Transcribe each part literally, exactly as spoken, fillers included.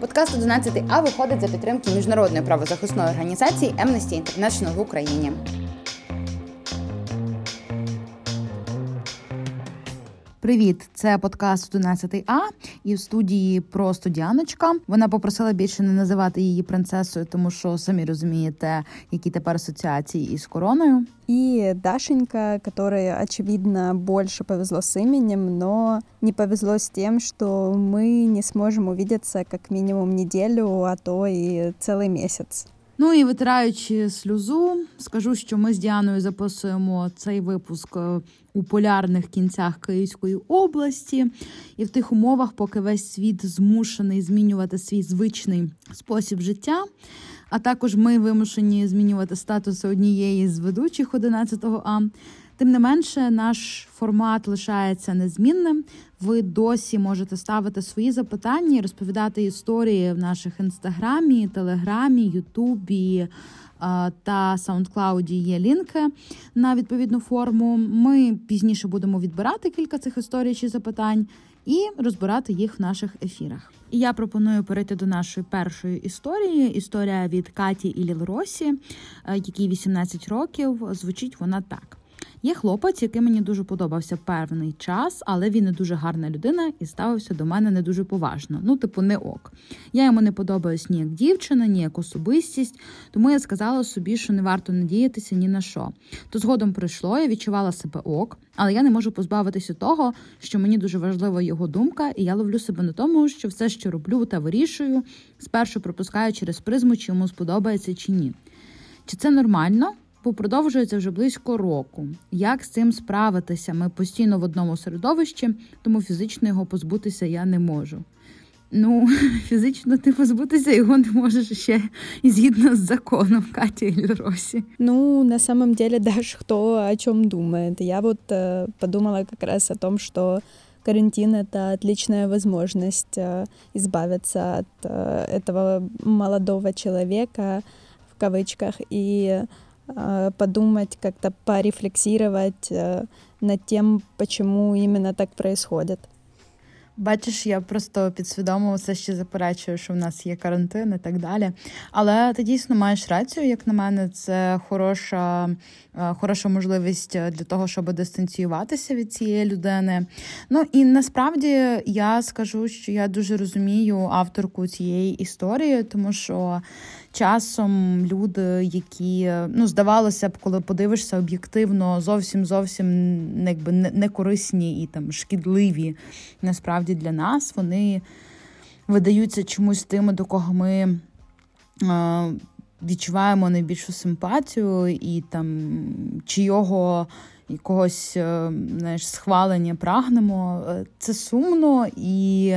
Подкаст одинадцятий А виходить за підтримки міжнародної правозахисної організації Amnesty International в Україні. Привіт, це подкаст одинадцятий А, і в студії просто Діаночка. Вона попросила більше не називати її принцесою, тому що, самі розумієте, які тепер асоціації із короною. И Дашенька, которой, очевидно, больше повезло с именем, но не повезло с тем, что мы не сможем увидеться как минимум неделю, а то и целый месяц. Ну і витираючи сльозу, скажу, що ми з Діаною записуємо цей випуск у полярних кінцях Київської області. І в тих умовах, поки весь світ змушений змінювати свій звичний спосіб життя, а також ми вимушені змінювати статус однієї з ведучих одинадцятого А, тим не менше, наш формат лишається незмінним. Ви досі можете ставити свої запитання і розповідати історії в наших Інстаграмі, Телеграмі, Ютубі та Саундклауді. Є лінки на відповідну форму. Ми пізніше будемо відбирати кілька цих історій чи запитань і розбирати їх в наших ефірах. І я пропоную перейти до нашої першої історії. Історія від Каті Ілілросі, якій вісімнадцять років. Звучить вона так. Є хлопець, який мені дуже подобався певний час, але він не дуже гарна людина і ставився до мене не дуже поважно. Ну, типу, не ок. Я йому не подобаюсь ні як дівчина, ні як особистість, тому я сказала собі, що не варто надіятися ні на що. То згодом прийшло, я відчувала себе ок, але я не можу позбавитися того, що мені дуже важлива його думка, і я ловлю себе на тому, що все, що роблю та вирішую, спершу пропускаю через призму, чи йому сподобається, чи ні. Чи це нормально? Бо продовжується вже близько року. Як з цим справитися? Ми постійно в одному середовищі, тому фізично його позбутися я не можу. Ну, фізично ти позбутися його не можеш ще і згідно з законом, Катя или Роси. Ну, на самом деле, даже кто о чем думает. Я вот э, подумала как раз о том, что карантин — это отличная возможность э, избавиться от э, этого молодого человека, в кавычках, и подумать, как-то порефлексировать над тем, почему именно так происходит. Бачиш, я просто підсвідомо все ще заперечую, що в нас є карантин і так далі. Але ти дійсно маєш рацію, як на мене, це хороша, хороша можливість для того, щоб дистанціюватися від цієї людини. Ну і насправді я скажу, що я дуже розумію авторку цієї історії, тому що часом люди, які, ну, здавалося б, коли подивишся об'єктивно, зовсім-зовсім якби не корисні і там шкідливі, насправді, для нас, вони видаються чомусь тими, до кого ми е, відчуваємо найбільшу симпатію і там чийого якогось, знаєш, схвалення прагнемо. Це сумно і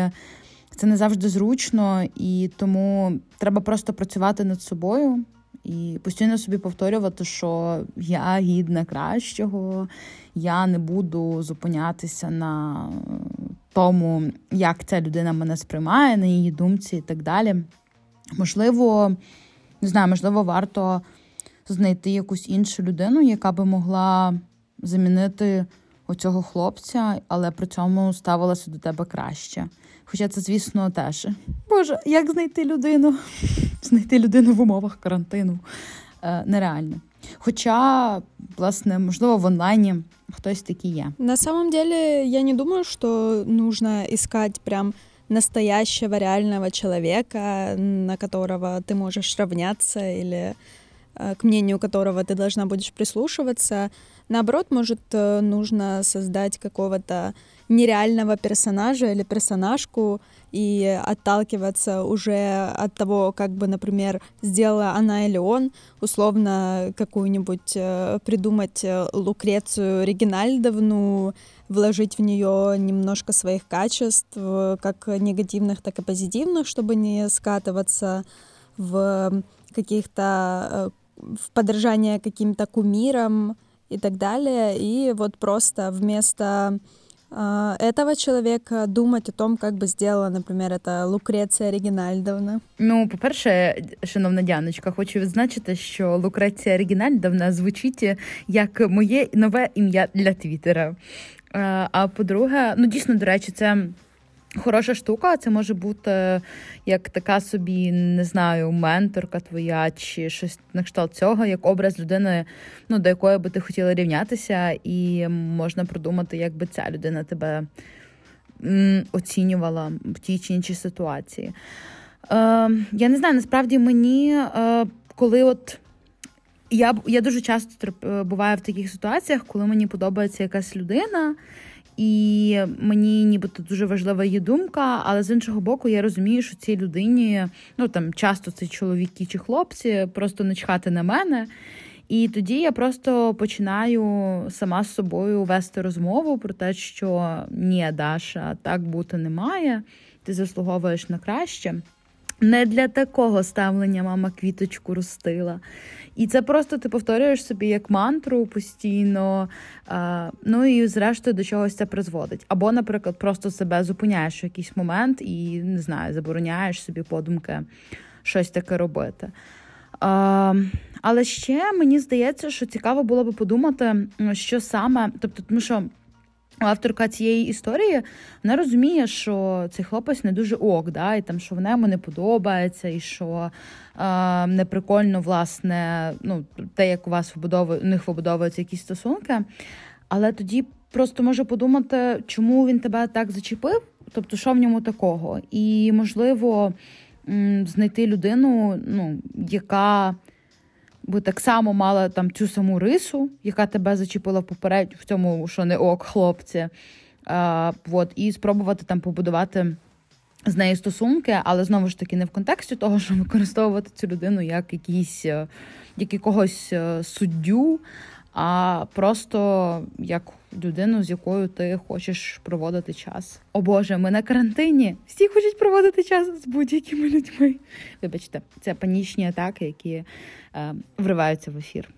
це не завжди зручно, і тому треба просто працювати над собою і постійно собі повторювати, що я гідна кращого, я не буду зупинятися на тому, як ця людина мене сприймає, на її думці і так далі. Можливо, не знаю, можливо, варто знайти якусь іншу людину, яка би могла замінити оцього хлопця, але при цьому ставилася до тебе краще. Хоча це, звісно, теж. Боже, як знайти людину? Знайти людину в умовах карантину е, нереально. Хоча, власне, можливо, в онлайні хтось такий є. На самом деле, я не думаю, что нужно искать прям настоящего, реального человека, на которого ты можешь равняться или к мнению которого ты должна будешь прислушиваться. Наоборот, может, нужно создать какого-то нереального персонажа или персонажку и отталкиваться уже от того, как бы, например, сделала она или он, условно какую-нибудь придумать Лукрецию Регинальдовну, вложить в нее немножко своих качеств, как негативных, так и позитивных, чтобы не скатываться в каких-то, в подражание каким-то кумирам и так далее. И вот просто вместо этого человека думать о том, как бы сделала, наприклад, це Лукреція Регінальдовна? Ну, по-перше, шановна Діаночка, хочу відзначити, що Лукреція Регінальдовна звучить як моє нове ім'я для Твіттера. А по-друге, ну, дійсно, до речі, це хороша штука, це може бути як така собі, не знаю, менторка твоя, чи щось на кшталт цього, як образ людини, ну, до якої би ти хотіла рівнятися, і можна продумати, як би ця людина тебе оцінювала в тій чи іншій ситуації. Е, я не знаю, насправді мені, е, коли от я, я дуже часто буваю в таких ситуаціях, коли мені подобається якась людина, і мені нібито дуже важлива її думка, але з іншого боку я розумію, що цій людині, ну там часто це чоловіки чи хлопці, просто не чхати на мене. І тоді я просто починаю сама з собою вести розмову про те, що ні, Даша, так бути не має, ти заслуговуєш на краще. Не для такого ставлення мама квіточку ростила. І це просто ти повторюєш собі як мантру постійно, ну і зрештою до чогось це призводить. Або, наприклад, просто себе зупиняєш в якийсь момент і, не знаю, забороняєш собі подумки щось таке робити. Але ще мені здається, що цікаво було би подумати, що саме, тобто, тому що авторка цієї історії, вона розуміє, що цей хлопець не дуже ок, да, і там, що вона йому не подобається, і що е, неприкольно, власне, ну, те, як у вас вибудовує, у них вибудовуються якісь стосунки. Але тоді просто може подумати, чому він тебе так зачепив, тобто, що в ньому такого. І, можливо, знайти людину, ну, яка би так само мала там цю саму рису, яка тебе зачепила в попередньому, в цьому, що не ок, хлопці. А, от, і спробувати там побудувати з нею стосунки, але знову ж таки не в контексті того, що використовувати цю людину як якийсь, як якогось суддю, а просто як людину, з якою ти хочеш проводити час. О Боже, ми на карантині, всі хочуть проводити час з будь-якими людьми. Вибачте, це панічні атаки, які е, вриваються в ефір.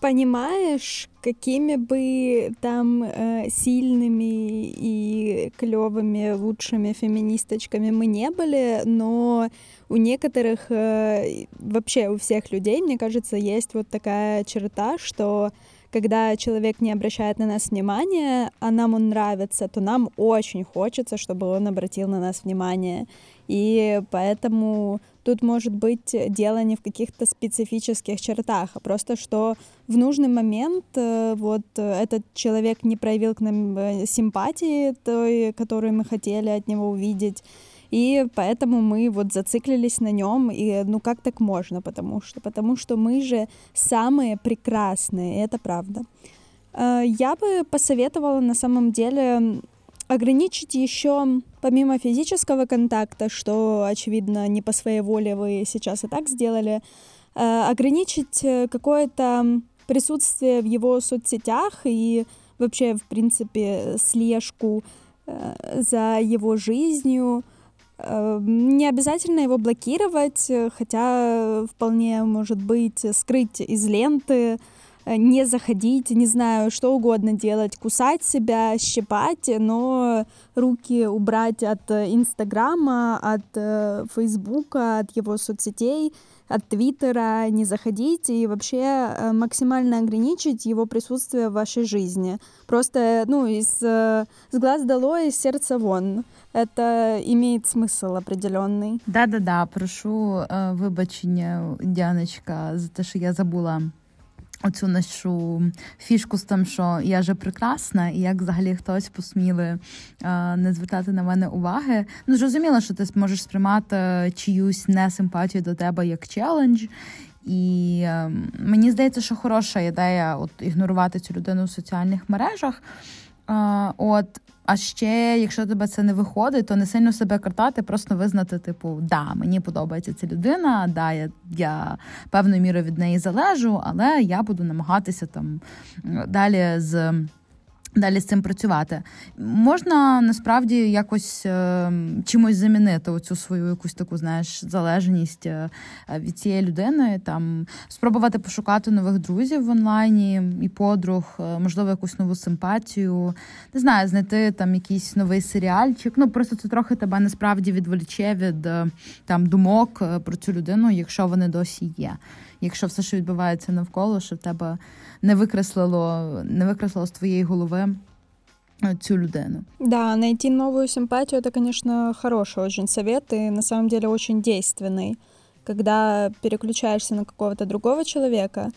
Понимаешь, какими бы там э, сильными и клёвыми, лучшими феминисточками мы не были, но у некоторых, э, вообще у всех людей, мне кажется, есть вот такая черта, что когда человек не обращает на нас внимания, а нам он нравится, то нам очень хочется, чтобы он обратил на нас внимание. И поэтому тут, может быть, дело не в каких-то специфических чертах, а просто, что в нужный момент вот этот человек не проявил к нам симпатии, той, которую мы хотели от него увидеть, и поэтому мы вот зациклились на нем, и ну как так можно, потому что, потому что мы же самые прекрасные, это правда. Я бы посоветовала на самом деле ограничить еще, помимо физического контакта, что, очевидно, не по своей воле вы сейчас и так сделали, ограничить какое-то присутствие в его соцсетях и вообще, в принципе, слежку за его жизнью. Не обязательно его блокировать, хотя вполне, может быть, скрыть из ленты, не заходить, не знаю, что угодно делать, кусать себя, щипать, но руки убрать от Инстаграма, от Фейсбука, от его соцсетей, от Твиттера, не заходить и вообще максимально ограничить его присутствие в вашей жизни. Просто, ну, из, с глаз долой, из сердца вон. Это имеет смысл определенный. Да-да-да, прошу вибачення, Дяночка, за те, що я забула оцю нашу фішку з тим, що я же прекрасна, і як взагалі хтось посміли не звертати на мене уваги. Ну, зрозуміло, що ти можеш сприймати чиюсь несимпатію до тебе як челендж, і мені здається, що хороша ідея от ігнорувати цю людину в соціальних мережах. От, а ще, якщо тебе це не виходить, то не сильно себе картати, просто визнати, типу, да, мені подобається ця людина, да, я, я певною мірою від неї залежу, але я буду намагатися там далі з, далі з цим працювати. Можна, насправді, якось чимось замінити оцю свою якусь таку, знаєш, залежність від цієї людини, там, спробувати пошукати нових друзів в онлайні і подруг, можливо, якусь нову симпатію, не знаю, знайти там якийсь новий серіальчик, ну, просто це трохи тебе, насправді, відволіче від, там, думок про цю людину, якщо вони досі є. Якщо все, що відбувається навколо, що в тебе не викреслило, не викреслило з твоєї голови цю людину. Да, найти новую симпатию — это, конечно, хороший очень совет и, на самом деле, очень действенный. Когда переключаешься на какого-то другого человека,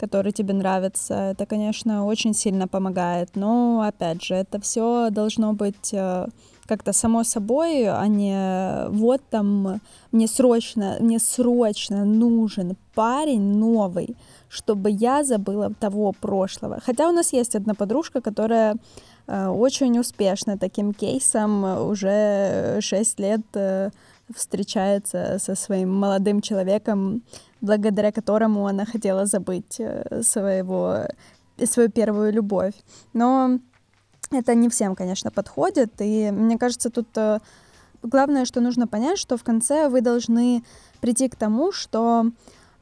который тебе нравится, это, конечно, очень сильно помогает. Но, опять же, это все должно быть как-то само собой, а не вот там мне срочно, мне срочно нужен парень новый, чтобы я забыла того прошлого. Хотя у нас есть одна подружка, которая очень успешно таким кейсом уже шесть лет встречается со своим молодым человеком, благодаря которому она хотела забыть своего, свою первую любовь. Но это не всем, конечно, подходит. И мне кажется, тут главное, что нужно понять, что в конце вы должны прийти к тому, что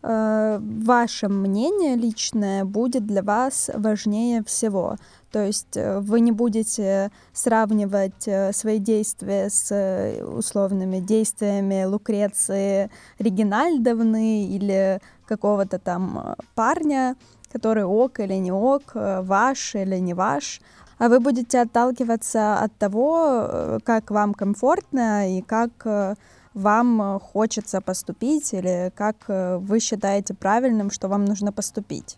э, ваше мнение личное будет для вас важнее всего. То есть вы не будете сравнивать свои действия с условными действиями Лукреции Регинальдовны или какого-то там парня, который ок или не ок, ваш или не ваш. А вы будете отталкиваться от того, как вам комфортно и как вам хочется поступить или как вы считаете правильным, что вам нужно поступить.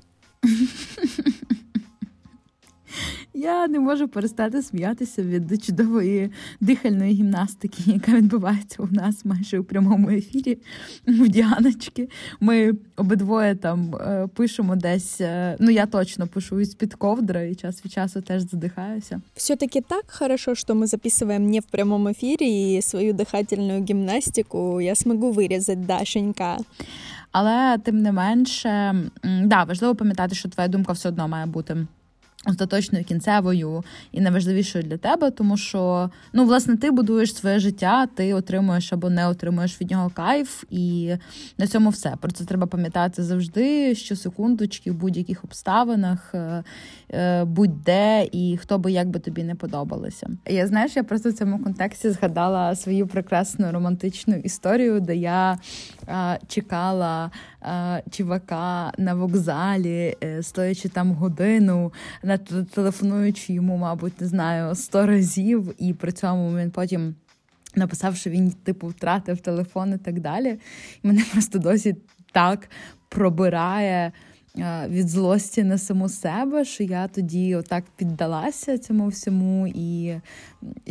Я не можу перестати сміятися від чудової дихальної гімнастики, яка відбувається у нас майже у прямому ефірі в Діаночки. Ми обидвоє там пишемо десь, ну я точно пишу із-під ковдри і час від часу теж задихаюся. Все-таки так хорошо, що ми записуємо не в прямому ефірі, і свою дихательну гімнастику я змогу вирізати, Дашенька. Але тим не менше, да, важливо пам'ятати, що твоя думка все одно має бути остаточною, кінцевою і найважливішою для тебе, тому що, ну, власне, ти будуєш своє життя, ти отримуєш або не отримуєш від нього кайф, і на цьому все. Про це треба пам'ятати завжди, що секундочки в будь-яких обставинах, будь-де, і хто би, як би тобі не подобалося. Я, знаєш, я просто в цьому контексті згадала свою прекрасну романтичну історію, де я а, чекала а, чувака на вокзалі, стоячи там годину, на телефонуючи йому, мабуть, не знаю, сто разів, і при цьому він потім написав, що він, типу, втратив телефон і так далі. І мене просто досі так пробирає від злості на саму себе, що я тоді отак піддалася цьому всьому і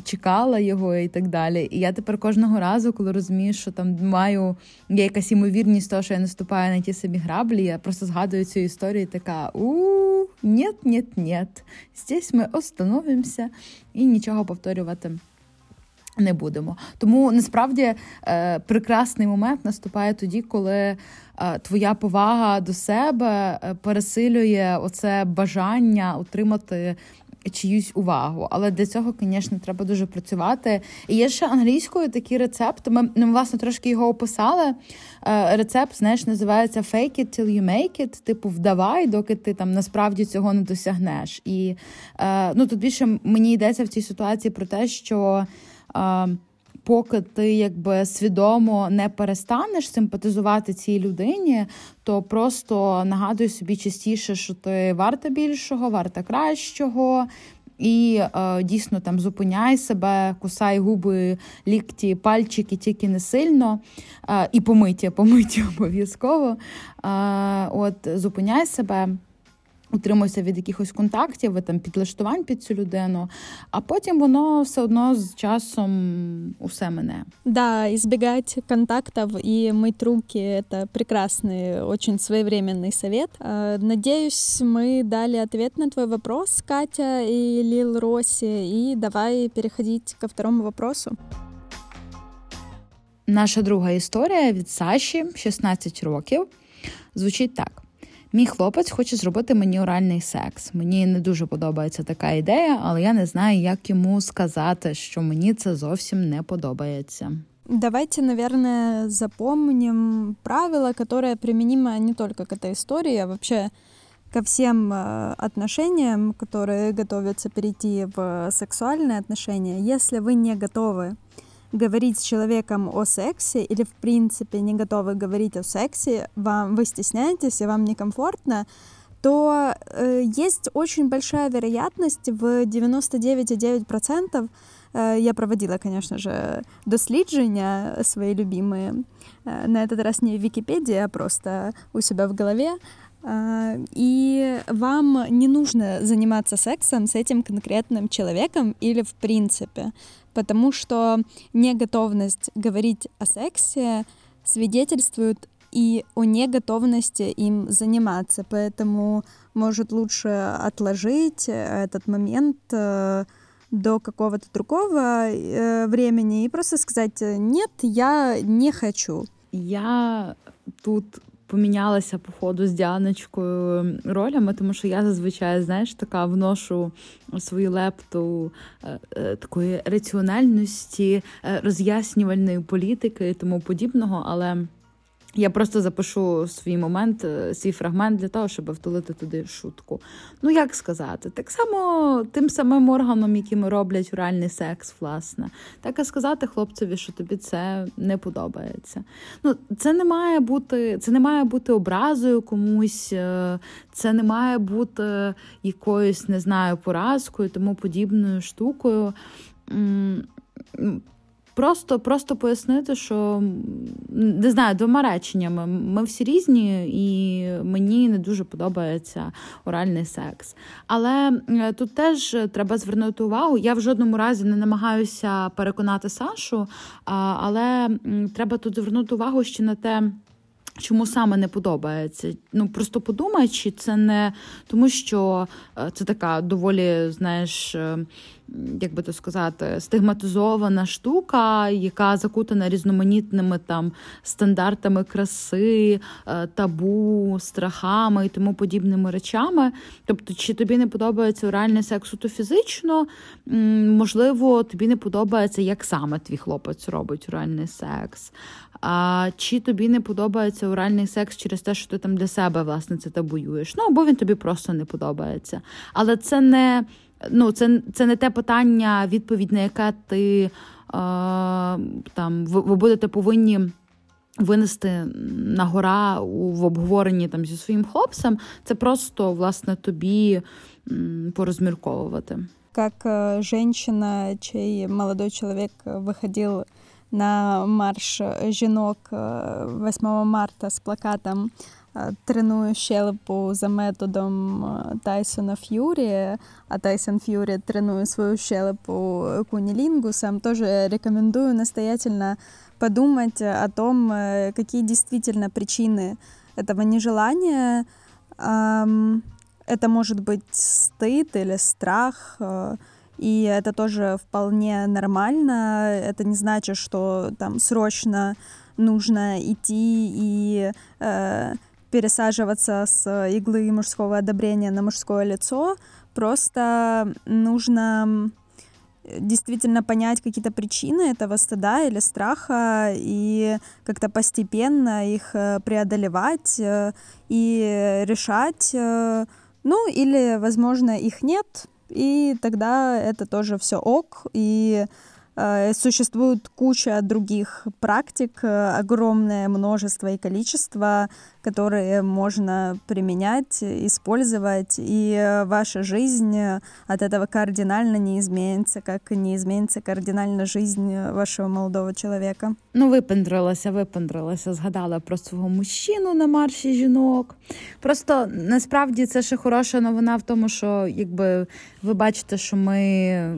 чекала його і так далі. І я тепер кожного разу, коли розумію, що там маю, є якась ймовірність того, що я наступаю на ті самі граблі, я просто згадую цю історію і така, у нет, нет, нет, здесь ми остановимося і нічого повторювати не будемо. Тому, насправді, прекрасний момент наступає тоді, коли твоя повага до себе пересилює оце бажання отримати чиюсь увагу. Але для цього, звісно, треба дуже працювати. І є ще англійською такий рецепт. Ми, ну, власне, трошки його описали. Рецепт, знаєш, називається «Fake it till you make it». Типу, вдавай, доки ти там насправді цього не досягнеш. І, ну, тут більше мені йдеться в цій ситуації про те, що поки ти якби свідомо не перестанеш симпатизувати цій людині, то просто нагадуй собі частіше, що ти варта більшого, варта кращого, і е, дійсно там зупиняй себе, кусай губи, лікті, пальчики, тільки не сильно, е, і помиті, помиті обов'язково. Е, от зупиняй себе, утримуйся від якихось контактів, там, підлаштувань під цю людину, а потім воно все одно з часом усе мене. Да, избегать контактов и мыть руки – это прекрасный, очень своевременный совет. Надеюсь, мы дали ответ на твой вопрос, Катя и Лил Росси, и давай переходить ко второму вопросу. Наша друга історія від Саші, шістнадцять років, звучить так. Мій хлопець хоче зробити мені оральний секс. Мені не дуже подобається така ідея, але я не знаю, як йому сказати, що мені це зовсім не подобається. Давайте, наверное, запомним правило, которое применимо не только к этой истории, а вообще ко всем отношениям, которые готовятся перейти в сексуальные отношения. Если вы не готовы говорить с человеком о сексе или, в принципе, не готовы говорить о сексе, вам, вы стесняетесь и вам некомфортно, то э, есть очень большая вероятность в девяносто девять целых девять десятых процента, э, я проводила, конечно же, дослідження свої любимые, э, на этот раз не в Википедии, а просто у себя в голове, э, и вам не нужно заниматься сексом с этим конкретным человеком или в принципе, потому что неготовность говорить о сексе свидетельствует и о неготовности им заниматься, поэтому, может, лучше отложить этот момент э, до какого-то другого э, времени и просто сказать: «Нет, я не хочу». Я тут помінялася, походу, з Діаночкою ролями, тому що я зазвичай, знаєш, така вношу свою лепту е, е, такої раціональності, е, роз'яснювальної політики і тому подібного, але... Я просто запишу свій момент, свій фрагмент для того, щоб втулити туди шутку. Ну, як сказати? Так само тим самим органом, якими роблять оральний секс, власне. Так і сказати хлопцеві, що тобі це не подобається. Ну, це не має бути, це не має бути образою комусь, це не має бути якоюсь, не знаю, поразкою, тому подібною штукою. Просто, просто пояснити, що, не знаю, двома реченнями. Ми всі різні, і мені не дуже подобається оральний секс. Але тут теж треба звернути увагу. Я в жодному разі не намагаюся переконати Сашу, але треба тут звернути увагу ще на те, чому саме не подобається. Ну, просто подумай, чи це не тому, що це така доволі, знаєш, як би то сказати, стигматизована штука, яка закутана різноманітними там стандартами краси, табу, страхами і тому подібними речами. Тобто, чи тобі не подобається оральний секс то фізично, можливо, тобі не подобається, як саме твій хлопець робить оральний секс. А чи тобі не подобається оральний секс через те, що ти там для себе, власне, це табуюєш. Ну, або він тобі просто не подобається. Але це не... Ну, це, це не те питання, відповідь на яке ти, е, там, ви, ви будете повинні винести на гора у, в обговоренні там, зі своїм хлопцем. Це просто, власне, тобі м, порозмірковувати. Як э, жінка, чий молодой чоловік виходив на марш жінок восьмого марта з плакатом «Треную щелепу за методом Тайсона Фьюри», а Тайсон Фьюри «Треную свою щелепу кунилингусом», тоже рекомендую настоятельно подумать о том, какие действительно причины этого нежелания. Это может быть стыд или страх, и это тоже вполне нормально. Это не значит, что там срочно нужно идти и э, пересаживаться с иглы мужского одобрения на мужское лицо. Просто нужно действительно понять какие-то причины этого стыда или страха и как-то постепенно их преодолевать и решать. Ну, или, возможно, их нет, и тогда это тоже все ок. И существует куча других практик, огромное множество и количество, которые можно применять, использовать, и ваша жизнь от этого кардинально не изменится, как не изменится кардинально жизнь вашего молодого человека. Ну, випендрилася, випендрилася, згадала про свого мужчину на марші жінок. Просто, насправді, це ще хороша новина в тому, що, якби, ви бачите, що ми,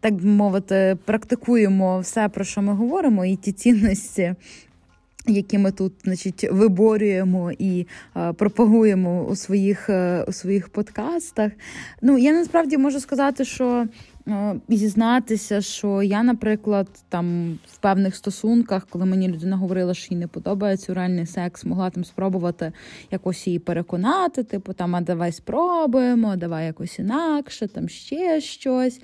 так би мовити, практикуємо все, про що ми говоримо, і ті цінності, які ми тут, значить, виборюємо і е, пропагуємо у своїх, е, у своїх подкастах. Ну, я насправді можу сказати, що е, зізнатися, що я, наприклад, там в певних стосунках, коли мені людина говорила, що їй не подобається оральний секс, могла там спробувати якось її переконати, типу там, а давай спробуємо, давай якось інакше, там ще щось.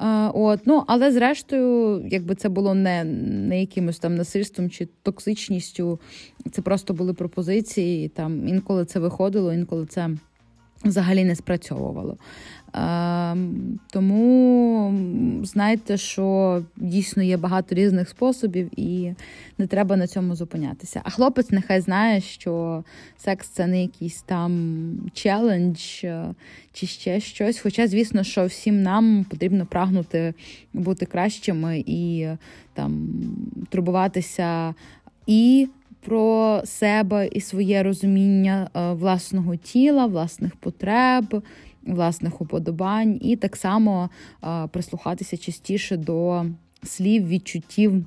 Е, от, ну, але зрештою, якби це було не, не якимось там насильством чи токсичністю, це просто були пропозиції, і там інколи це виходило, інколи це взагалі не спрацьовувало. Тому знайте, що дійсно є багато різних способів і не треба на цьому зупинятися. А хлопець нехай знає, що секс – це не якийсь там челендж чи ще щось. Хоча, звісно, що всім нам потрібно прагнути бути кращими і там турбуватися і про себе, і своє розуміння власного тіла, власних потреб, власних уподобань, і так само а, прислухатися частіше до слів, відчуттів,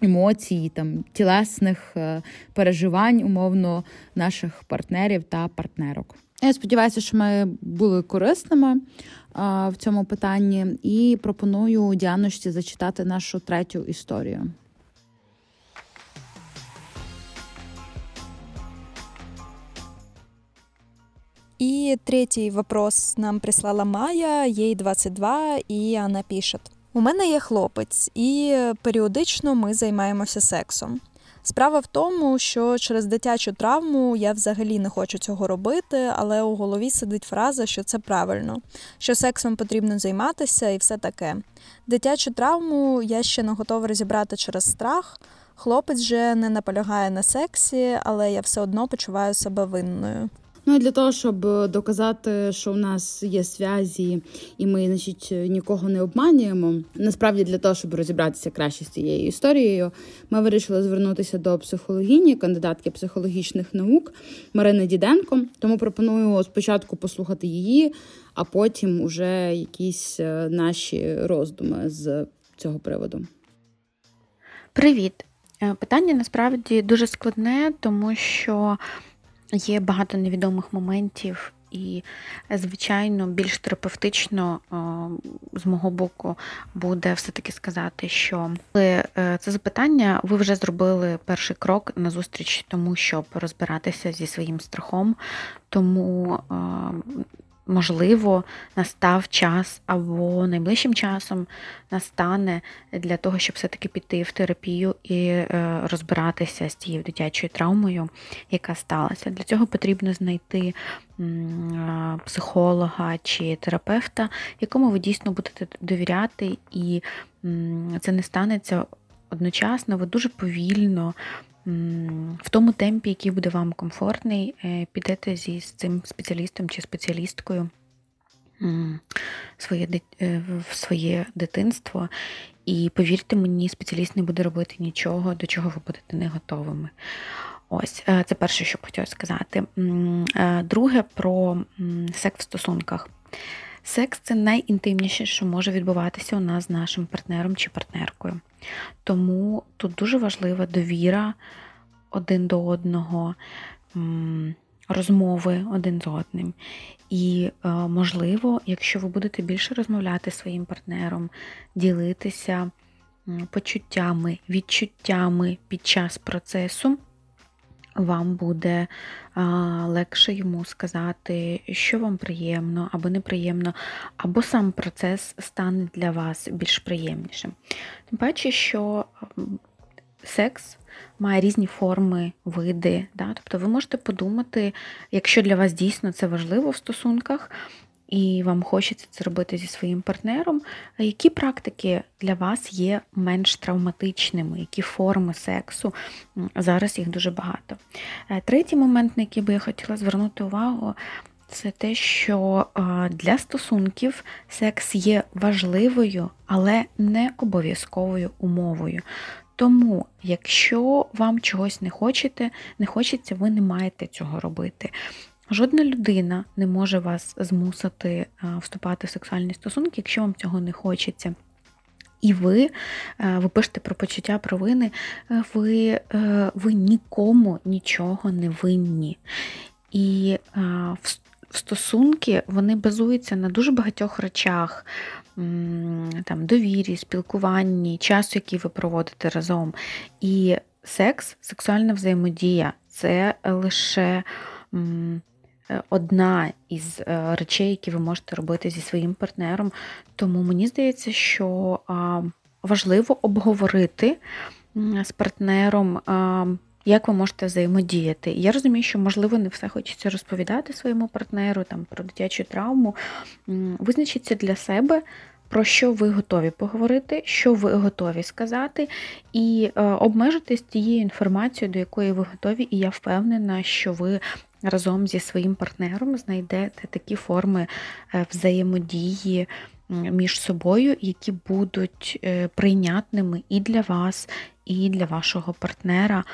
емоцій, там, тілесних а, переживань, умовно, наших партнерів та партнерок. Я сподіваюся, що ми були корисними а, в цьому питанні, і пропоную Діаночці зачитати нашу третю історію. И третий вопрос нам прислала Майя, їй двадцять два, і вона пише. У мене є хлопець, і періодично ми займаємося сексом. Справа в тому, що через дитячу травму я взагалі не хочу цього робити, але у голові сидить фраза, що це правильно, що сексом потрібно займатися і все таке. Дитячу травму я ще не готова розібрати через страх. Хлопець же не наполягає на сексі, але я все одно почуваю себе винною. Ну і для того, щоб доказати, що в нас є зв'язі і ми, значить, нікого не обманюємо, насправді для того, щоб розібратися краще з цією історією, ми вирішили звернутися до психологині, кандидатки психологічних наук Марини Діденко. Тому пропоную спочатку послухати її, а потім уже якісь наші роздуми з цього приводу. Привіт! Питання насправді дуже складне, тому що є багато невідомих моментів, і, звичайно, більш терапевтично з мого боку буде все-таки сказати, що це запитання, ви вже зробили перший крок назустріч тому, щоб розбиратися зі своїм страхом, тому, можливо, настав час або найближчим часом настане для того, щоб все-таки піти в терапію і розбиратися з цією дитячою травмою, яка сталася. Для цього потрібно знайти психолога чи терапевта, якому ви дійсно будете довіряти, і це не станеться одночасно, ви дуже повільно, в тому темпі, який буде вам комфортний, підете зі з цим спеціалістом чи спеціалісткою в своє дитинство, і, повірте мені, спеціаліст не буде робити нічого, до чого ви будете не готовими. Ось, це перше, що хотіла сказати. Друге, про секс в стосунках. Секс – це найінтимніше, що може відбуватися у нас з нашим партнером чи партнеркою. Тому тут дуже важлива довіра один до одного, розмови один з одним. І, можливо, якщо ви будете більше розмовляти зі своїм партнером, ділитися почуттями, відчуттями під час процесу, вам буде а, легше йому сказати, що вам приємно або неприємно, або сам процес стане для вас більш приємнішим. Тим паче, що секс має різні форми, види. Да? Тобто ви можете подумати, якщо для вас дійсно це важливо в стосунках, і вам хочеться це робити зі своїм партнером, які практики для вас є менш травматичними, які форми сексу, зараз їх дуже багато. Третій момент, на який би я хотіла звернути увагу, це те, що для стосунків секс є важливою, але не обов'язковою умовою. Тому, якщо вам чогось не хочете, не хочеться, ви не маєте цього робити. Жодна людина не може вас змусити вступати в сексуальні стосунки, якщо вам цього не хочеться. І ви, ви пишете про почуття провини, ви, ви нікому нічого не винні. І стосунки, вони базуються на дуже багатьох речах, там, довірі, спілкуванні, часу, який ви проводите разом. І секс, сексуальна взаємодія – це лише одна із речей, які ви можете робити зі своїм партнером. Тому мені здається, що важливо обговорити з партнером Як ви можете взаємодіяти? Я розумію, що, можливо, не все хочеться розповідати своєму партнеру там, про дитячу травму. Визначіться для себе, про що ви готові поговорити, що ви готові сказати, і обмежитись тією інформацією, до якої ви готові, і я впевнена, що ви разом зі своїм партнером знайдете такі форми взаємодії між собою, які будуть прийнятними і для вас, і для вашого партнера.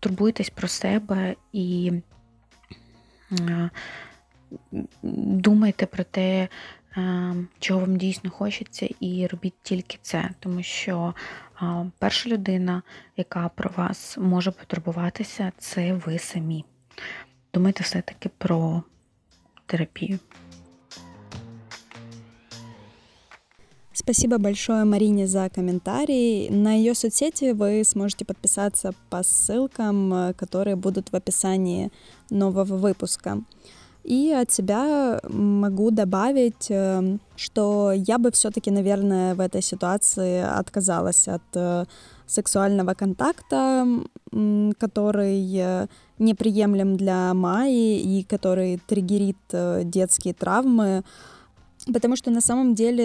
Турбуйтесь про себе і думайте про те, чого вам дійсно хочеться, і робіть тільки це, тому що перша людина, яка про вас може потурбуватися, це ви самі. Думайте все-таки про терапію. Спасибо большое Марине за комментарий. На ее соцсети вы сможете подписаться по ссылкам, которые будут в описании нового выпуска. И от себя могу добавить, что я бы все-таки, наверное, в этой ситуации отказалась от сексуального контакта, который неприемлем для Майи и который триггерит детские травмы. Потому что на самом деле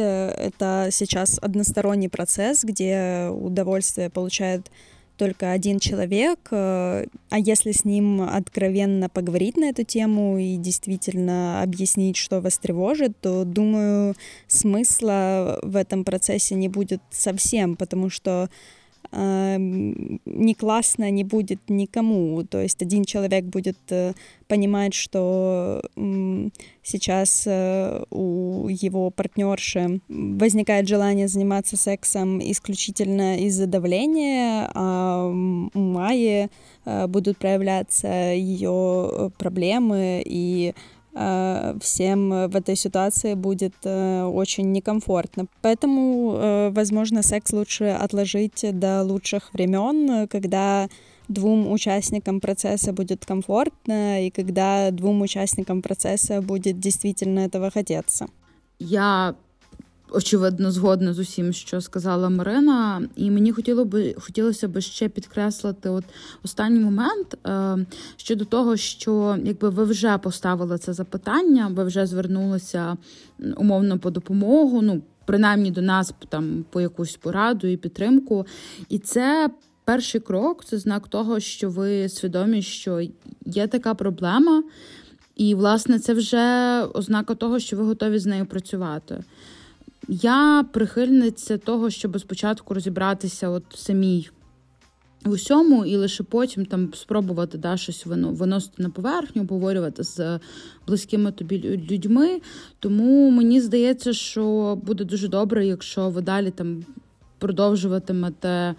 это сейчас односторонний процесс, где удовольствие получает только один человек, а если с ним откровенно поговорить на эту тему и действительно объяснить, что вас тревожит, то, думаю, смысла в этом процессе не будет совсем, потому что не классно не будет никому, то есть один человек будет понимать, что сейчас у его партнерши возникает желание заниматься сексом исключительно из-за давления, а у Майи будут проявляться ее проблемы, и всем в этой ситуации будет очень некомфортно. Поэтому, возможно, секс лучше отложить до лучших времен, когда двум участникам процесса будет комфортно и когда двум участникам процесса будет действительно этого хотеться. Я, очевидно, згодна з усім, що сказала Марина, і мені хотіло би, хотілося б ще підкреслити от останній момент е, щодо того, що якби ви вже поставили це запитання, ви вже звернулися умовно по допомогу, ну, принаймні до нас там по якусь пораду і підтримку, і це перший крок, це знак того, що ви свідомі, що є така проблема, і, власне, це вже ознака того, що ви готові з нею працювати. Я прихильниця того, щоб спочатку розібратися от самій в усьому і лише потім там спробувати да, щось виносити на поверхню, обговорювати з близькими тобі людьми. Тому мені здається, що буде дуже добре, якщо ви далі там продовжуватимете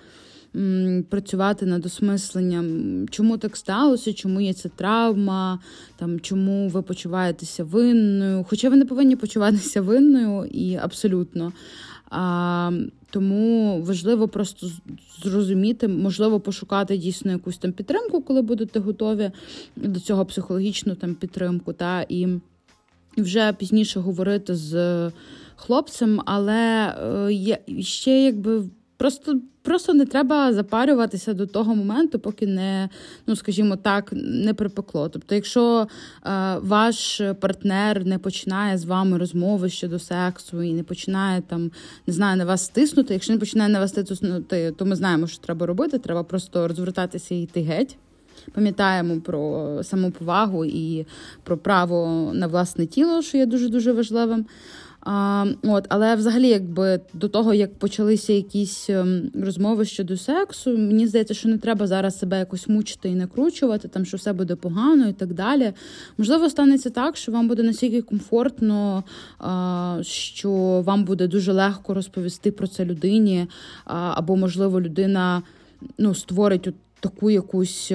працювати над осмисленням, чому так сталося, чому є ця травма, там, чому ви почуваєтеся винною. Хоча ви не повинні почуватися винною, і абсолютно. А, тому важливо просто зрозуміти, можливо, пошукати дійсно якусь там підтримку, коли будете готові до цього, психологічну там підтримку, та, і вже пізніше говорити з хлопцем, але е, ще якби Просто просто не треба запарюватися до того моменту, поки не, ну, скажімо так, не припекло. Тобто, якщо е, ваш партнер не починає з вами розмови щодо сексу і не починає там, не знаю, на вас стиснути, якщо не починає на вас стиснути, то ми знаємо, що треба робити, треба просто розвертатися і йти геть. Пам'ятаємо про самоповагу і про право на власне тіло, що є дуже-дуже важливим. А, от, але взагалі, якби до того, як почалися якісь розмови щодо сексу, мені здається, що не треба зараз себе якось мучити і накручувати, там, що все буде погано і так далі. Можливо, станеться так, що вам буде настільки комфортно, а, що вам буде дуже легко розповісти про це людині, а, або, можливо, людина, ну, створить от таку якусь...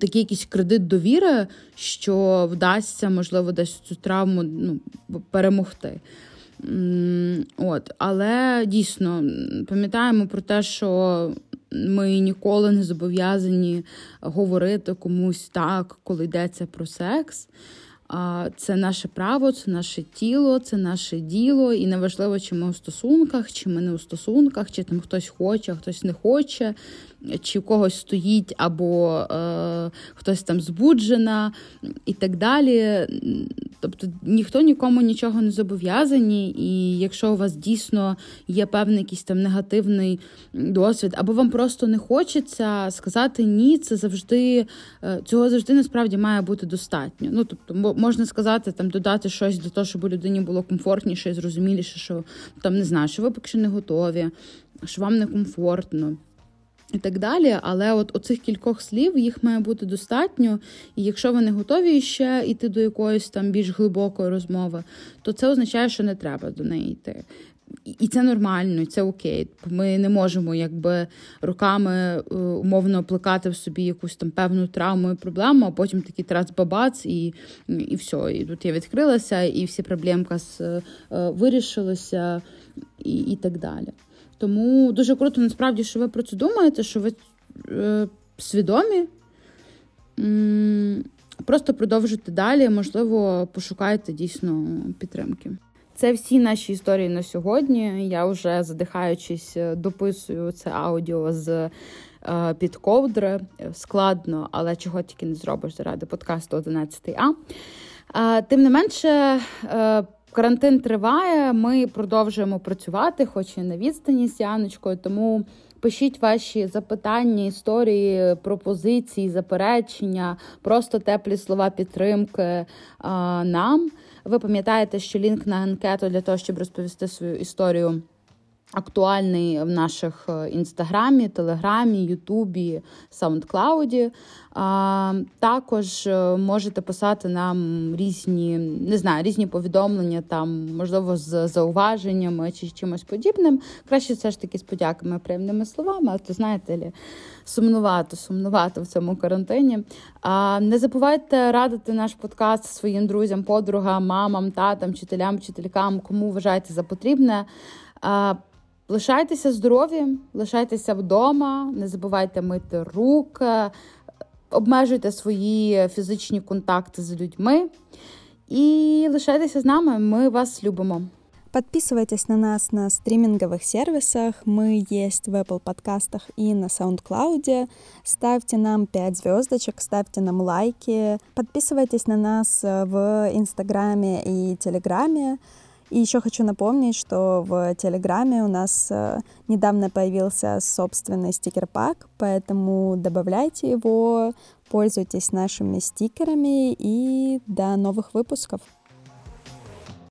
такий якийсь кредит довіри, що вдасться, можливо, десь цю травму, ну, перемогти. От. Але дійсно пам'ятаємо про те, що ми ніколи не зобов'язані говорити комусь так, коли йдеться про секс. Це наше право, це наше тіло, це наше діло. І неважливо, чи ми у стосунках, чи ми не у стосунках, чи там хтось хоче, хтось не хоче, чи у когось стоїть, або е, хтось там збуджена і так далі. Тобто ніхто нікому нічого не зобов'язані. І якщо у вас дійсно є певний якийсь там негативний досвід, або вам просто не хочеться сказати ні, це завжди, цього завжди насправді має бути достатньо. Ну, тобто, можна сказати, там, додати щось для того, щоб людині було комфортніше і зрозуміліше, що, там, не знаю, що ви поки що не готові, що вам некомфортно і так далі. Але от оцих кількох слів, їх має бути достатньо. І якщо ви не готові ще йти до якоїсь там більш глибокої розмови, то це означає, що не треба до неї йти. І це нормально, і це окей. Ми не можемо якби руками умовно плекати в собі якусь там певну травму і проблему, а потім такий трац-бабац, і, і все. І тут я відкрилася, і всі проблемка вирішилася, і, і так далі. Тому дуже круто насправді, що ви про це думаєте, що ви е, свідомі. Просто продовжуйте далі, можливо, пошукайте дійсно підтримки. Це всі наші історії на сьогодні. Я вже, задихаючись, дописую це аудіо з під ковдри. Складно, але чого тільки не зробиш заради подкасту одинадцять А. Тим не менше, карантин триває, ми продовжуємо працювати, хоч і на відстані з Яночкою, тому пишіть ваші запитання, історії, пропозиції, заперечення, просто теплі слова підтримки нам. Ви пам'ятаєте, що лінк на анкету для того, щоб розповісти свою історію, актуальний в наших Інстаграмі, Телеграмі, Ютубі, Саундклауді. Також можете писати нам різні, не знаю, різні повідомлення, там, можливо, з зауваженнями чи чимось подібним. Краще все ж таки з подяками, приємними словами, а то, знаєте ли, сумнувато, сумнувато в цьому карантині. Не забувайте радити наш подкаст своїм друзям, подругам, мамам, татам, вчителям, вчителькам, кому вважаєте за потрібне. Лишайтеся здорові, лишайтеся вдома, не забувайте мити руки, обмежуйте свої фізичні контакти з людьми і лишайтеся з нами, ми вас любимо. Подписывайтесь на нас на стриминговых сервисах, мы есть в Apple подкастах и на SoundCloud, ставьте нам пять звездочек, ставьте нам лайки, подписывайтесь на нас в Инстаграме и Телеграме. И еще хочу напомнить, что в Телеграме у нас недавно появился собственный стикер-пак, поэтому добавляйте его, пользуйтесь нашими стикерами и до новых выпусков.